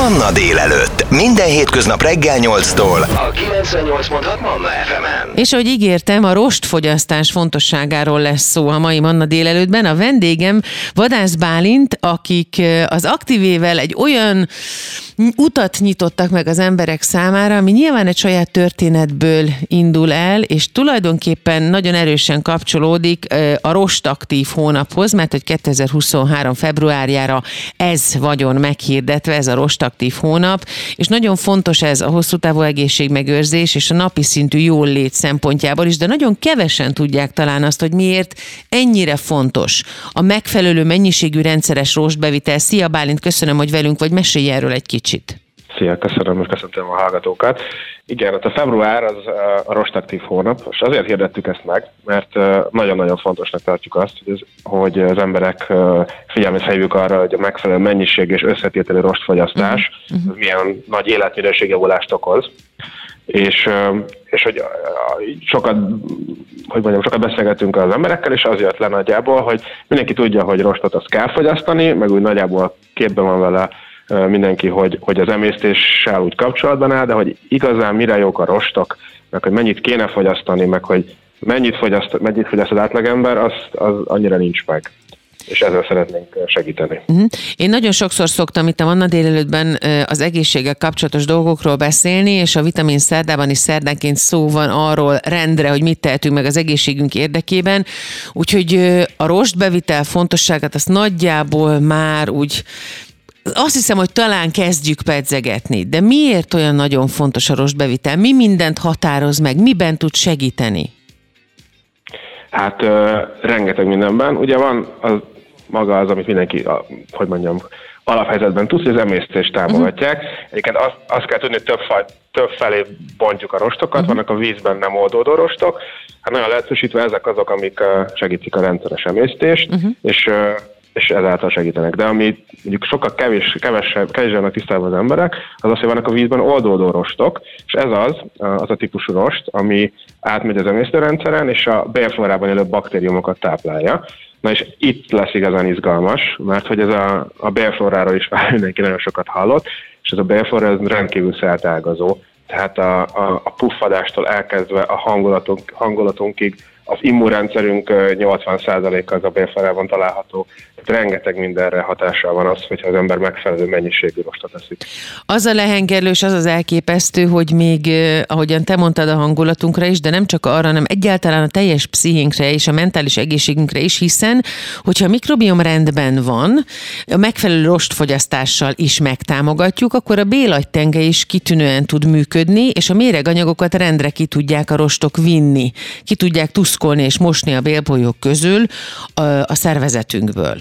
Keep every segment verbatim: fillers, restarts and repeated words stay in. Manna délelőtt. Minden hétköznap reggel nyolctól a kilencvennyolc egész hat Manna ef em-en. És ahogy ígértem, a rostfogyasztás fontosságáról lesz szó a mai Manna délelőttben. A vendégem Vadász Bálint, akik az Aktivével egy olyan utat nyitottak meg az emberek számára, ami nyilván egy saját történetből indul el, és tulajdonképpen nagyon erősen kapcsolódik a rostaktív hónaphoz, mert hogy kétezer-huszonhárom februárjára ez vagyon meghirdetve, ez a rostaktív hónap, és nagyon fontos ez a hosszú távú egészségmegőrzés és a napi szintű jól lét szempontjából is, de nagyon kevesen tudják talán azt, hogy miért ennyire fontos a megfelelő mennyiségű rendszeres rostbevitel. Szia Bálint, köszönöm, hogy velünk vagy, mesélj erről egy kicsit. Szia, köszönöm, és köszöntöm a hallgatókat. Igen, hát a február az a rostaktív hónap, és azért hirdettük ezt meg, mert nagyon-nagyon fontosnak tartjuk azt, hogy az emberek figyelmét fejlődik arra, hogy a megfelelő mennyiség és összetételű rostfogyasztás uh-huh. milyen nagy életminőségjavulást okoz. És, és hogy sokat, hogy mondjam, sokat beszélgetünk az emberekkel, és az jött le nagyjából, hogy mindenki tudja, hogy rostot azt kell fogyasztani, meg úgy nagyjából képben van vele mindenki, hogy, hogy az emésztéssel úgy kapcsolatban áll, de hogy igazán mire jók a rostok, meg hogy mennyit kéne fogyasztani, meg hogy mennyit fogyaszt, mennyit fogyaszt az átlagember, az, az annyira nincs meg. És ezzel szeretnénk segíteni. Uh-huh. Én nagyon sokszor szoktam itt a Manna délelőttben az egészséggel kapcsolatos dolgokról beszélni, és a Vitamin szerdában is szerdánként szó van arról rendre, hogy mit tehetünk meg az egészségünk érdekében. Úgyhogy a rostbevitel fontosságát azt nagyjából már úgy azt hiszem, hogy talán kezdjük pedzegetni, de miért olyan nagyon fontos a rostbevitel? Mi mindent határoz meg? Miben tud segíteni? Hát uh, rengeteg mindenben. Ugye van az, maga az, amit mindenki, a, hogy mondjam, alaphelyzetben tudsz, hogy az emésztést támogatják. Uh-huh. Egyébként azt, azt kell tudni, hogy több, faj, több felé bontjuk a rostokat, uh-huh. vannak a vízben nem oldódó rostok. Hát nagyon leegyszerűsítve ezek azok, amik uh, segítik a rendszeres emésztést, uh-huh. és... Uh, és ezáltal segítenek. De ami mondjuk sokkal kevés, kevesebb, kevésbé tisztában az emberek, az az, hogy vannak a vízben oldódó rostok, és ez az, az a típusú rost, ami átmegy az emésztőrendszeren, és a bélflórában élő baktériumokat táplálja. Na és itt lesz igazán izgalmas, mert hogy ez a, a bélflóráról is már mindenki nagyon sokat hallott, és ez a bélflóra ez rendkívül szertágazó. Tehát a, a, a puffadástól elkezdve a hangulatunk, hangulatunkig, az immunrendszerünk nyolcvan százaléka az a bélflórában található. Tehát rengeteg mindenre hatással van az, hogyha az ember megfelelő mennyiségű rostot eszik. Az a lehengerlős, az az elképesztő, hogy még, ahogyan te mondtad, a hangulatunkra is, de nem csak arra, hanem egyáltalán a teljes pszichénkre és a mentális egészségünkre is, hiszen, hogyha a mikrobiom rendben van, a megfelelő rostfogyasztással is megtámogatjuk, akkor a bélagytenge is kitűnően tud működni, és a méreganyagokat rendre ki tudják a rostok vinni, ki tudják tuszkolni és mosni a bélbolyók közül a, a szervezetünkből.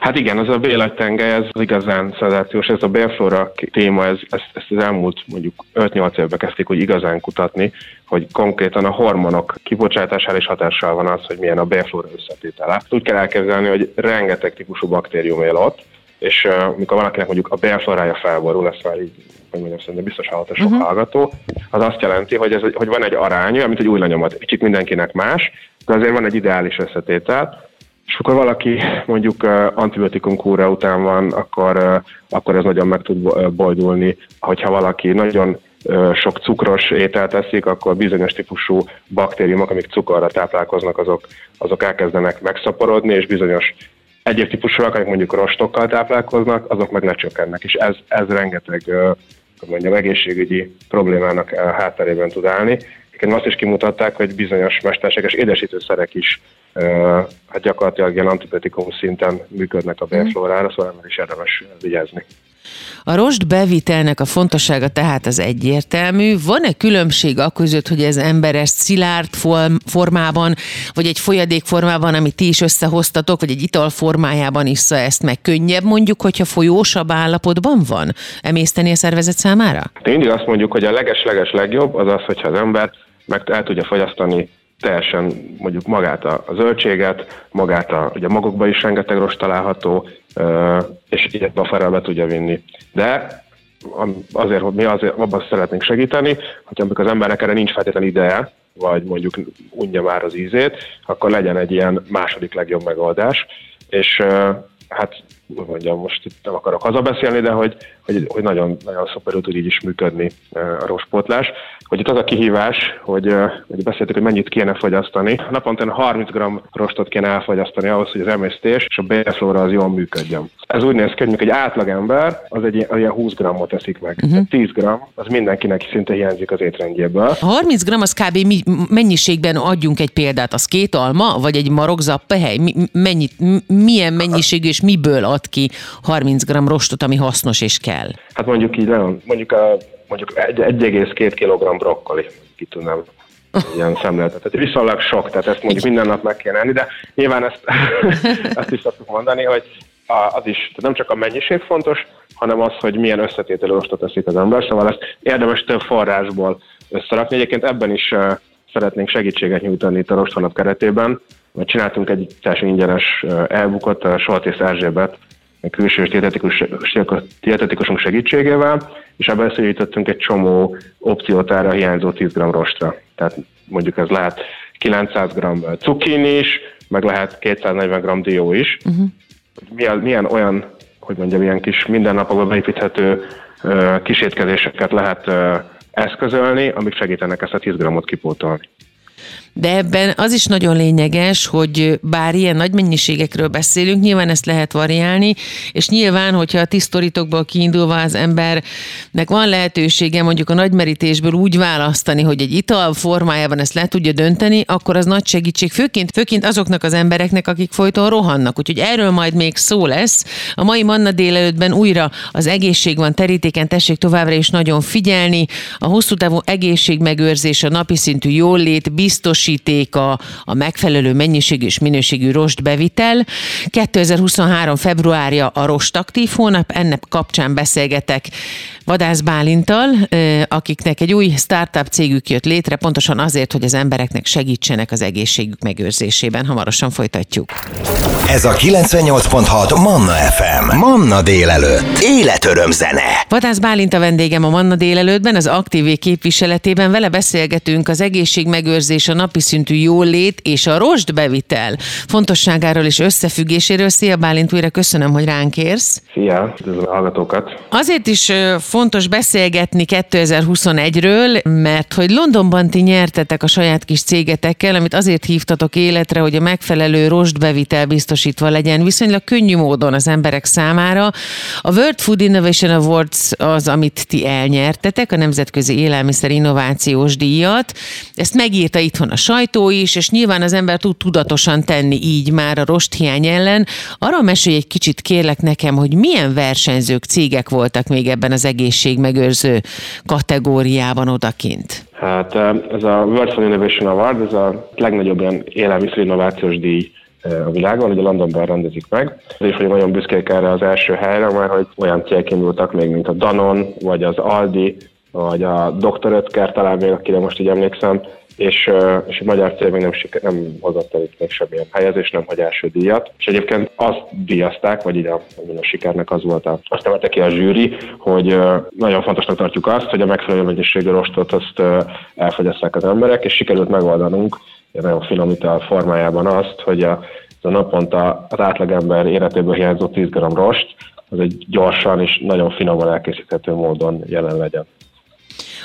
Hát igen, az a bélagytenge, ez igazán szenzációs, ez a bélflóra téma, ez, ezt, ezt az elmúlt mondjuk öt-nyolc évben kezdték úgy igazán kutatni, hogy konkrétan a hormonok kibocsátására is hatással van az, hogy milyen a bélflóra összetétele. Úgy kell elképzelni, hogy rengeteg típusú baktérium él ott, és uh, mikor valakinek mondjuk a bélflórája felborul, ezt már így, hogy mondjam, szerintem biztos hallott sok uh-huh. hallgató, az azt jelenti, hogy, ez, hogy van egy arány, amit egy új lenyomat, kicsit mindenkinek más, de azért van egy ideális összetétel, és akkor valaki mondjuk uh, antibiotikum kúra után van, akkor, uh, akkor ez nagyon meg tud boldulni, hogyha valaki nagyon uh, sok cukros ételt eszik, akkor bizonyos típusú baktériumok, amik cukorra táplálkoznak, azok, azok elkezdenek megszaporodni, és bizonyos egyéb típusúak, amik mondjuk rostokkal táplálkoznak, azok meg lecsökkennek, és ez, ez rengeteg mondjam, egészségügyi problémának hátterében tud állni. Egyébként azt is kimutatták, hogy bizonyos mesterséges édesítőszerek is hát gyakorlatilag ilyen antibiotikum szinten működnek a bélflórára, szóval nem is érdemes vigyázni. A rostbevitelnek a fontossága tehát az egyértelmű. Van-e különbség aközött, hogy ez ember ezt szilárd formában, vagy egy folyadék formában, amit ti is összehoztatok, vagy egy ital formájában issza ezt meg? Könnyebb mondjuk, hogyha folyósabb állapotban van emészteni a szervezet számára? Én mindig azt mondjuk, hogy a leges-leges legjobb az az, hogyha az ember meg el tudja fogyasztani teljesen mondjuk magát a zöldséget, magát a, ugye magokban is rengeteg rost található, és így ebbe a felel be tudja vinni. De azért, hogy mi azért abban szeretnénk segíteni, hogy amikor az embernek erre nincs feltétlen ideje, vagy mondjuk unja már az ízét, akkor legyen egy ilyen második legjobb megoldás, és hát mondjam, most itt nem akarok hazabeszélni, de hogy, hogy, hogy nagyon, nagyon szuperül tud így is működni a rosszpótlás. Hogy itt az a kihívás, hogy, hogy beszéltük, hogy mennyit kéne fogyasztani. Naponta harminc gramm rostot kéne elfogyasztani ahhoz, hogy az emésztés és a bélflóra az jól működjön. Ez úgy néz ki, hogy mondjuk egy átlagember az egy ilyen húsz grammot eszik meg. Uh-huh. tíz gramm az mindenkinek szinte hiányzik az étrendjéből. A harminc gramm az kb. Mennyiségben adjunk egy példát, az két alma, vagy egy marokzappehely? Mennyit, milyen mennyiség és miből ad ki harminc gramm rostot, ami hasznos és kell? Hát mondjuk így nem, mondjuk, a, mondjuk egy egész két kilogramm brokkoli, ki tudnám ilyen szemléltetett. Viszonylag sok, tehát ezt mondjuk minden nap meg kéne enni, de nyilván ezt, ezt is szoktuk mondani, hogy az is, tehát nem csak a mennyiség fontos, hanem az, hogy milyen összetételű rostot eszik az ember, szóval ezt érdemes több forrásból összerakni. Egyébként ebben is uh, szeretnénk segítséget nyújtani itt a Rost Hónap keretében, mert csináltunk egy teljesen ingyenes e-bookot a Soltész Erzsébet külső dietetikus, dietetikusunk segítségével, és ebben összegyűjtöttünk egy csomó opciót erre a hiányzó tíz gramm rostra. Tehát mondjuk ez lehet kilencszáz gramm cukini is, meg lehet kétszáznegyven gramm dió is. Uh-huh. Milyen, milyen olyan, hogy mondjam, ilyen kis mindennapokban beépíthető uh, kis étkezéseket lehet uh, eszközölni, amik segítenek ezt a tíz grammot kipótolni. De ebben az is nagyon lényeges, hogy bár ilyen nagy mennyiségekről beszélünk, nyilván ezt lehet variálni, és nyilván, hogyha a tisztorítokból kiindulva az embernek van lehetősége mondjuk a nagymerítésből úgy választani, hogy egy ital formájában ezt le tudja dönteni, akkor az nagy segítség, főként, főként azoknak az embereknek, akik folyton rohannak. Úgyhogy erről majd még szó lesz. A mai Manna délelőttben újra az egészség van terítéken, tessék továbbra is nagyon figyelni. A hosszú távú egészségmegőrzés, a napi szintű jólét, biztos A, a megfelelő mennyiség és minőségű rostbevitel. kétezer-huszonhárom. februárja a rostaktív hónap, ennek kapcsán beszélgetek Vadász Bálinttal, akiknek egy új startup cégük jött létre, pontosan azért, hogy az embereknek segítsenek az egészségük megőrzésében. Hamarosan folytatjuk. Ez a kilencvennyolc pont hat Manna ef em. Manna délelőtt. Életöröm zene. Vadász Bálint a vendégem a Manna délelőttben, az Aktivé képviseletében. Vele beszélgetünk az egészségmegőrzés, a napi szintű jólét és a rostbevitel fontosságáról és összefüggéséről. Szia Bálint, újra köszönöm, hogy ránk érsz. Szia, üdvözlöm a hallgatókat. Azért is fontos beszélgetni kétezer-huszonegyről, mert hogy Londonban ti nyertetek a saját kis cégetekkel, amit azért hívtatok életre, hogy a megfelelő rostbevitel biztosítva legyen viszonylag könnyű módon az emberek számára. A World Food Innovation Awards az, amit ti elnyertetek, a nemzetközi élelmiszer innovációs díjat. Ezt megírta itthon a sajtó is, és nyilván az ember tud tudatosan tenni így már a rosthiány ellen. Arra mesélj egy kicsit kérlek nekem, hogy milyen versenyzők, cégek voltak még ebben az egészségmegőrző kategóriában odakint? Hát ez a World Food Innovation Award, ez a legnagyobb ilyen élelmiszer innovációs díj a világon, ugye Londonban rendezik meg. És hogy nagyon büszkék erre az első helyre, mert hogy olyan cégek indultak még, mint a Danone, vagy az Aldi, vagy a doktor Ötker, talán még akire most így emlékszem, és, és a magyar cég még nem, siker, nem hozott el itt még semmilyen helyezés, nem hogy első díjat. És egyébként azt díjazták, vagy így a, a sikernek az volt a... Azt emelte ki a zsűri, hogy nagyon fontosnak tartjuk azt, hogy a megfelelő mennyiségű rostot azt elfogyasszák az emberek, és sikerült megoldanunk nagyon finom ital formájában azt, hogy a, a naponta az átlagember életéből hiányzó tíz gramm rost, az egy gyorsan és nagyon finoman elkészíthető módon jelen legyen.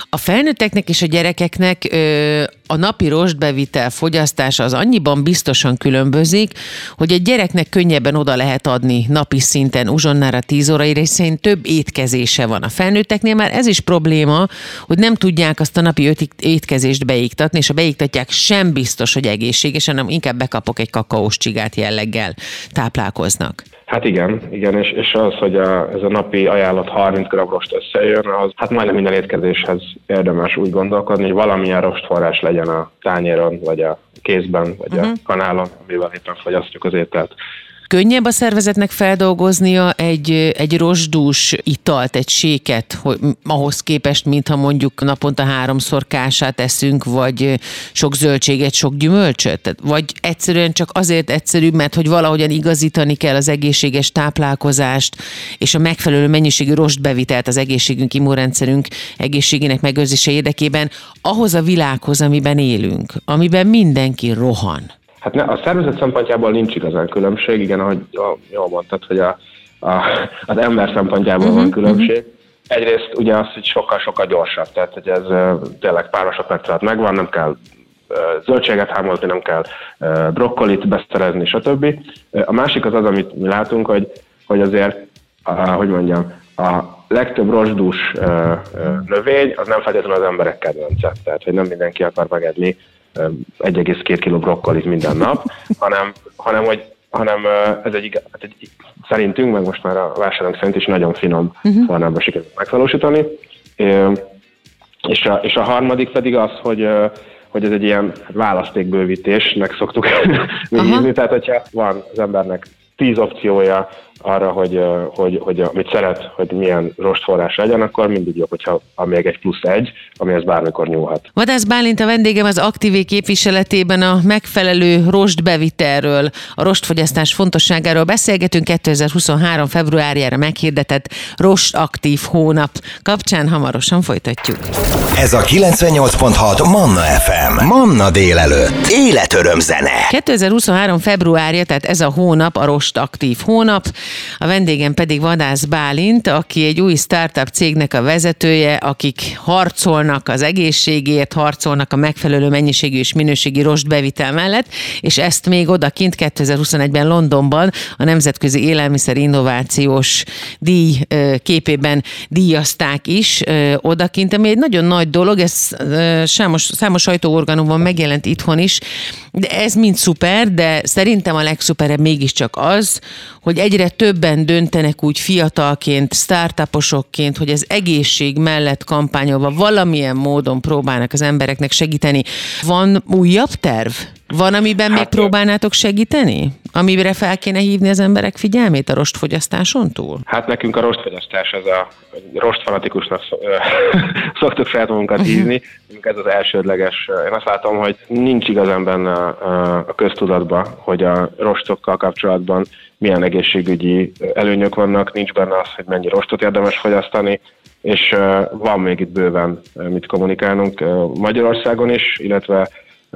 A felnőtteknek és a gyerekeknek ö, a napi rostbevitel fogyasztása az annyiban biztosan különbözik, hogy egy gyereknek könnyebben oda lehet adni napi szinten uzsonnára tíz órai részén, több étkezése van. A felnőtteknél már ez is probléma, hogy nem tudják azt a napi öt étkezést beiktatni, és ha beiktatják, sem biztos, hogy egészségesen, hanem inkább bekapok egy kakaós csigát jelleggel táplálkoznak. Hát igen, igen, és, és az, hogy a, ez a napi ajánlat harminc gramm rost összejön, az hát majdnem minden étkezéshez érdemes úgy gondolkodni, hogy valamilyen rostforrás legyen a tányéron, vagy a kézben, vagy uh-huh. a kanálon, amivel éppen fogyasztjuk az ételt. Könnyebb a szervezetnek feldolgoznia egy, egy rostdús italt, egy séket, hogy ahhoz képest, mintha mondjuk naponta háromszor kását eszünk, vagy sok zöldséget, sok gyümölcsöt? Vagy egyszerűen csak azért egyszerűbb, mert hogy valahogyan igazítani kell az egészséges táplálkozást, és a megfelelő mennyiségű rostbevitelt az egészségünk, immunrendszerünk egészségének megőrzése érdekében ahhoz a világhoz, amiben élünk, amiben mindenki rohan. Hát ne, a szervezet szempontjából nincs igazán különbség, igen, ahogy jól mondtad, hogy a, a, az ember szempontjából uh-huh, van különbség. Uh-huh. Egyrészt ugye az, hogy sokkal-sokkal gyorsabb, tehát hogy ez tényleg páros percet megvan, nem kell zöldséget hámozni, nem kell brokkolit beszerezni, stb. A másik az az, amit mi látunk, hogy, hogy azért, hogy mondjam, a legtöbb rozsdús növény az nem feltétlenül az emberek kedvence, tehát hogy nem mindenki akar megenni egy egész két kiló brokkolit minden nap, hanem, hanem hogy hanem ez egy, egy szerintünk, meg most már a vásárlók szerint is nagyon finom formában uh-huh. sikerült megvalósítani. És a, és a harmadik pedig az, hogy, hogy ez egy ilyen választékbővítésnek szoktuk mi hívni, tehát hogyha van az embernek tíz opciója arra, hogy, hogy, hogy amit szeret, hogy milyen rostforrás legyen, akkor mindig jobb, hogyha még egy plusz egy, amihez bármikor nyúlhat. Vadász Bálint a vendégem az Aktivé képviseletében a megfelelő rostbevitelről, a rostfogyasztás fontosságáról beszélgetünk kétezer-huszonhárom. februárjára meghirdetett rostaktív hónap kapcsán, hamarosan folytatjuk. Ez a kilencvennyolc pont hat Manna ef em, Manna délelőtt, életöröm zene. kétezer-huszonhárom. februárja, tehát ez a hónap, a rostaktív hónap. A vendégem pedig Vadász Bálint, aki egy új startup cégnek a vezetője, akik harcolnak az egészségért, harcolnak a megfelelő mennyiségű és minőségi rostbevitel mellett, és ezt még odakint kétezer-huszonegyben Londonban a Nemzetközi Élelmiszer Innovációs Díj képében díjazták is odakint, ami egy nagyon nagy dolog, ez számos, számos sajtóorganumban megjelent itthon is, de ez mind szuper, de szerintem a legszuperebb mégiscsak az, hogy egyre többen döntenek úgy fiatalként, startuposokként, hogy az egészség mellett kampányolva valamilyen módon próbálnak az embereknek segíteni. Van újabb terv? Van, amiben hát, még próbálnátok segíteni? Amire fel kéne hívni az emberek figyelmét a rostfogyasztáson túl? Hát nekünk a rostfogyasztás, az a rostfanatikusnak szoktuk fel magunkat hívni. Ez az elsődleges. Én azt látom, hogy nincs igazán benne a köztudatban, hogy a rostokkal kapcsolatban milyen egészségügyi előnyök vannak, nincs benne az, hogy mennyi rostot érdemes fogyasztani, és van még itt bőven mit kommunikálnunk Magyarországon is, illetve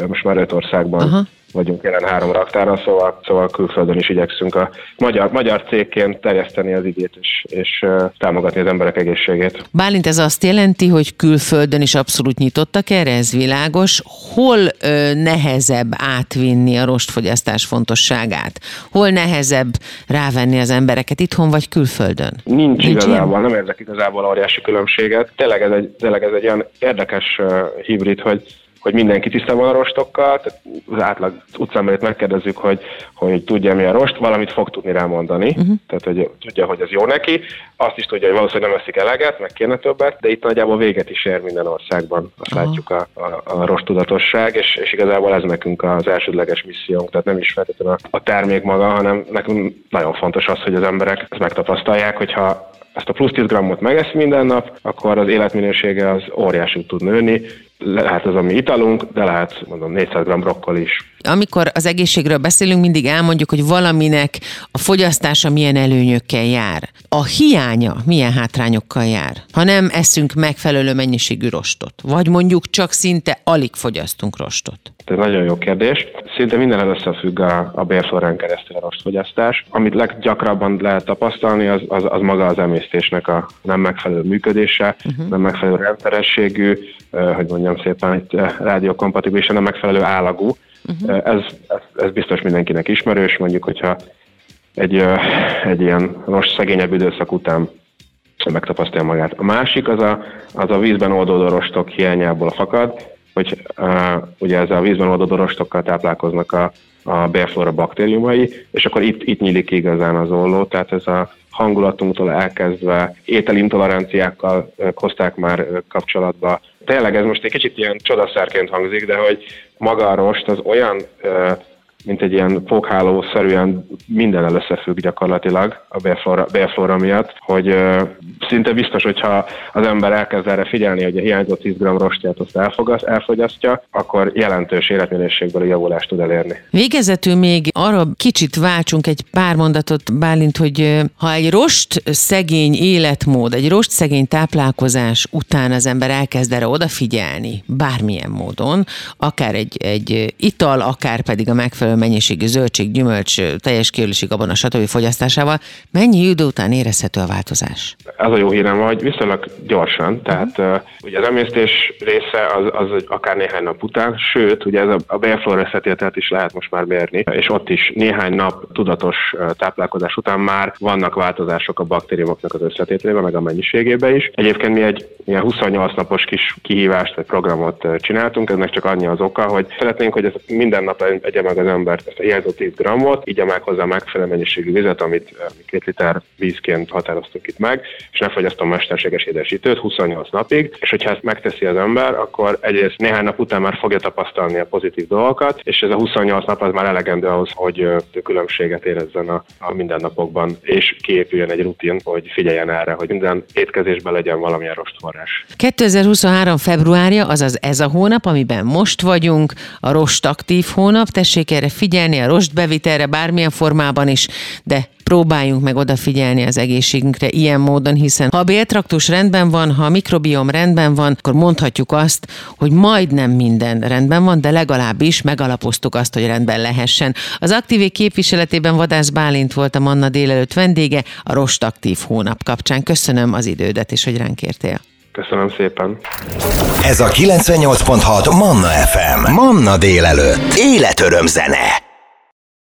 most már öt országban Aha. vagyunk jelen három raktáron, szóval, szóval külföldön is igyekszünk a magyar, magyar cégként terjeszteni az igét és, és támogatni az emberek egészségét. Bálint, ez azt jelenti, hogy külföldön is abszolút nyitottak erre, ez világos. Hol ö, nehezebb átvinni a rostfogyasztás fontosságát? Hol nehezebb rávenni az embereket, itthon vagy külföldön? Nincs, Nincs igazából, ilyen? nem érzek igazából óriási különbséget. Tényleg ez egy, tényleg ez egy olyan érdekes uh, hibrid, hogy hogy mindenki tiszta van a rostokkal, tehát az átlag utcámberét megkérdezzük, hogy, hogy tudja, mi a rost, valamit fog tudni rámondani, uh-huh. tehát hogy tudja, hogy ez jó neki, azt is tudja, hogy valószínűleg nem eszik eleget, meg kéne többet, de itt nagyjából véget is ér minden országban, azt Aha. látjuk a, a, a rostudatosság, és, és igazából ez nekünk az elsődleges missziónk, tehát nem is feltétlenül a, a termék maga, hanem nekünk nagyon fontos az, hogy az emberek ezt megtapasztalják, hogyha ezt a plusz tíz grammot megesz minden nap, akkor az életminősége az óriásit tud nőni, lehet az, ami italunk, de lehet, mondom, négyszáz gramm brokkol is. Amikor az egészségről beszélünk, mindig elmondjuk, hogy valaminek a fogyasztása milyen előnyökkel jár. A hiánya milyen hátrányokkal jár, ha nem eszünk megfelelő mennyiségű rostot, vagy mondjuk csak szinte alig fogyasztunk rostot. Ez nagyon jó kérdés. Szinte minden összefügg a, a bélflórán keresztül a rostfogyasztás. Amit leggyakrabban lehet tapasztalni, az, az, az maga az emésztésnek a nem megfelelő működése, uh-huh. nem megfelelő rendszerességű, hogy mondjam szépen, egy rádiókompatibilisan nem megfelelő állagú. Uh-huh. Ez, ez, ez biztos mindenkinek ismerős, mondjuk, hogyha egy, egy ilyen rost szegényebb időszak után megtapasztalja magát. A másik az a, az a vízben oldódó rostok hiányából fakad, hogy uh, ugye ez a vízben oldódó rostokkal táplálkoznak a, a bélflóra baktériumai, és akkor itt, itt nyílik igazán az olló, tehát ez a hangulatunktól elkezdve ételintoleranciákkal uh, hozták már uh, kapcsolatba. Tényleg ez most egy kicsit ilyen csodaszerként hangzik, de hogy maga a rost az olyan, uh, mint egy ilyen pókhálószerűen mindennel összefügg gyakorlatilag a bélflóra, bélflóra miatt, hogy uh, szinte biztos, hogyha az ember elkezd erre figyelni, hogy a hiányzó tíz gramm rostját azt elfogaz, elfogyasztja, akkor jelentős életminőségbeli javulást tud elérni. Végezetül még arra kicsit váltsunk egy pár mondatot, Bálint, hogy ha egy rost szegény életmód, egy rost szegény táplálkozás után az ember elkezd erre odafigyelni bármilyen módon, akár egy, egy ital, akár pedig a megfelelő megfelelő mennyiségű zöldség, gyümölcs, teljes kiörülési gabona, stb. Fogyasztásával. Mennyi idő után érezhető a változás? Az a jó hírem, hogy viszonylag gyorsan, tehát uh, ugye az emésztés része az, az akár néhány nap után, sőt, ugye ez a, a bélfluorescetételt is lehet most már mérni, és ott is néhány nap tudatos táplálkozás után már vannak változások a baktériumoknak az összetételében, meg a mennyiségében is. Egyébként mi egy ilyen huszonnyolc napos kis kihívást, vagy programot csináltunk, ennek csak annyi az oka, hogy szeretnénk, hogy ez minden nap egye meg az ember ezt a jelző tíz grammot, így meg hozzá megfelelő mennyiségű vizet, amit két liter vízként határoztuk itt meg, és ne fogyasztom mesterséges édesítőt huszonnyolc napig, és hogyha ezt megteszi az ember, akkor egyrészt néhány nap után már fogja tapasztalni a pozitív dolgokat, és ez a huszonnyolc nap az már elegendő ahhoz, hogy különbséget érezzen a, a mindennapokban, és kiépüljön egy rutin, hogy figyeljen erre, hogy minden étkezésben legyen valamilyen rostforrás. kétezer-huszonhárom februárja, azaz ez a hónap, amiben most vagyunk, a rostaktív hónap, tessék erre figyelni, a rostbevitelre bármilyen formában is, de próbáljunk meg odafigyelni az egészségünkre ilyen módon, hiszen ha a béltraktus rendben van, ha a mikrobiom rendben van, akkor mondhatjuk azt, hogy majdnem minden rendben van, de legalábbis megalapoztuk azt, hogy rendben lehessen. Az Aktivé képviseletében Vadász Bálint volt a Manna délelőtt vendége a Rostaktív hónap kapcsán. Köszönöm az idődet és hogy ránk értél. Köszönöm szépen. Ez a kilencvennyolc pont hat Manna ef em. Manna délelőtt. Életöröm zene.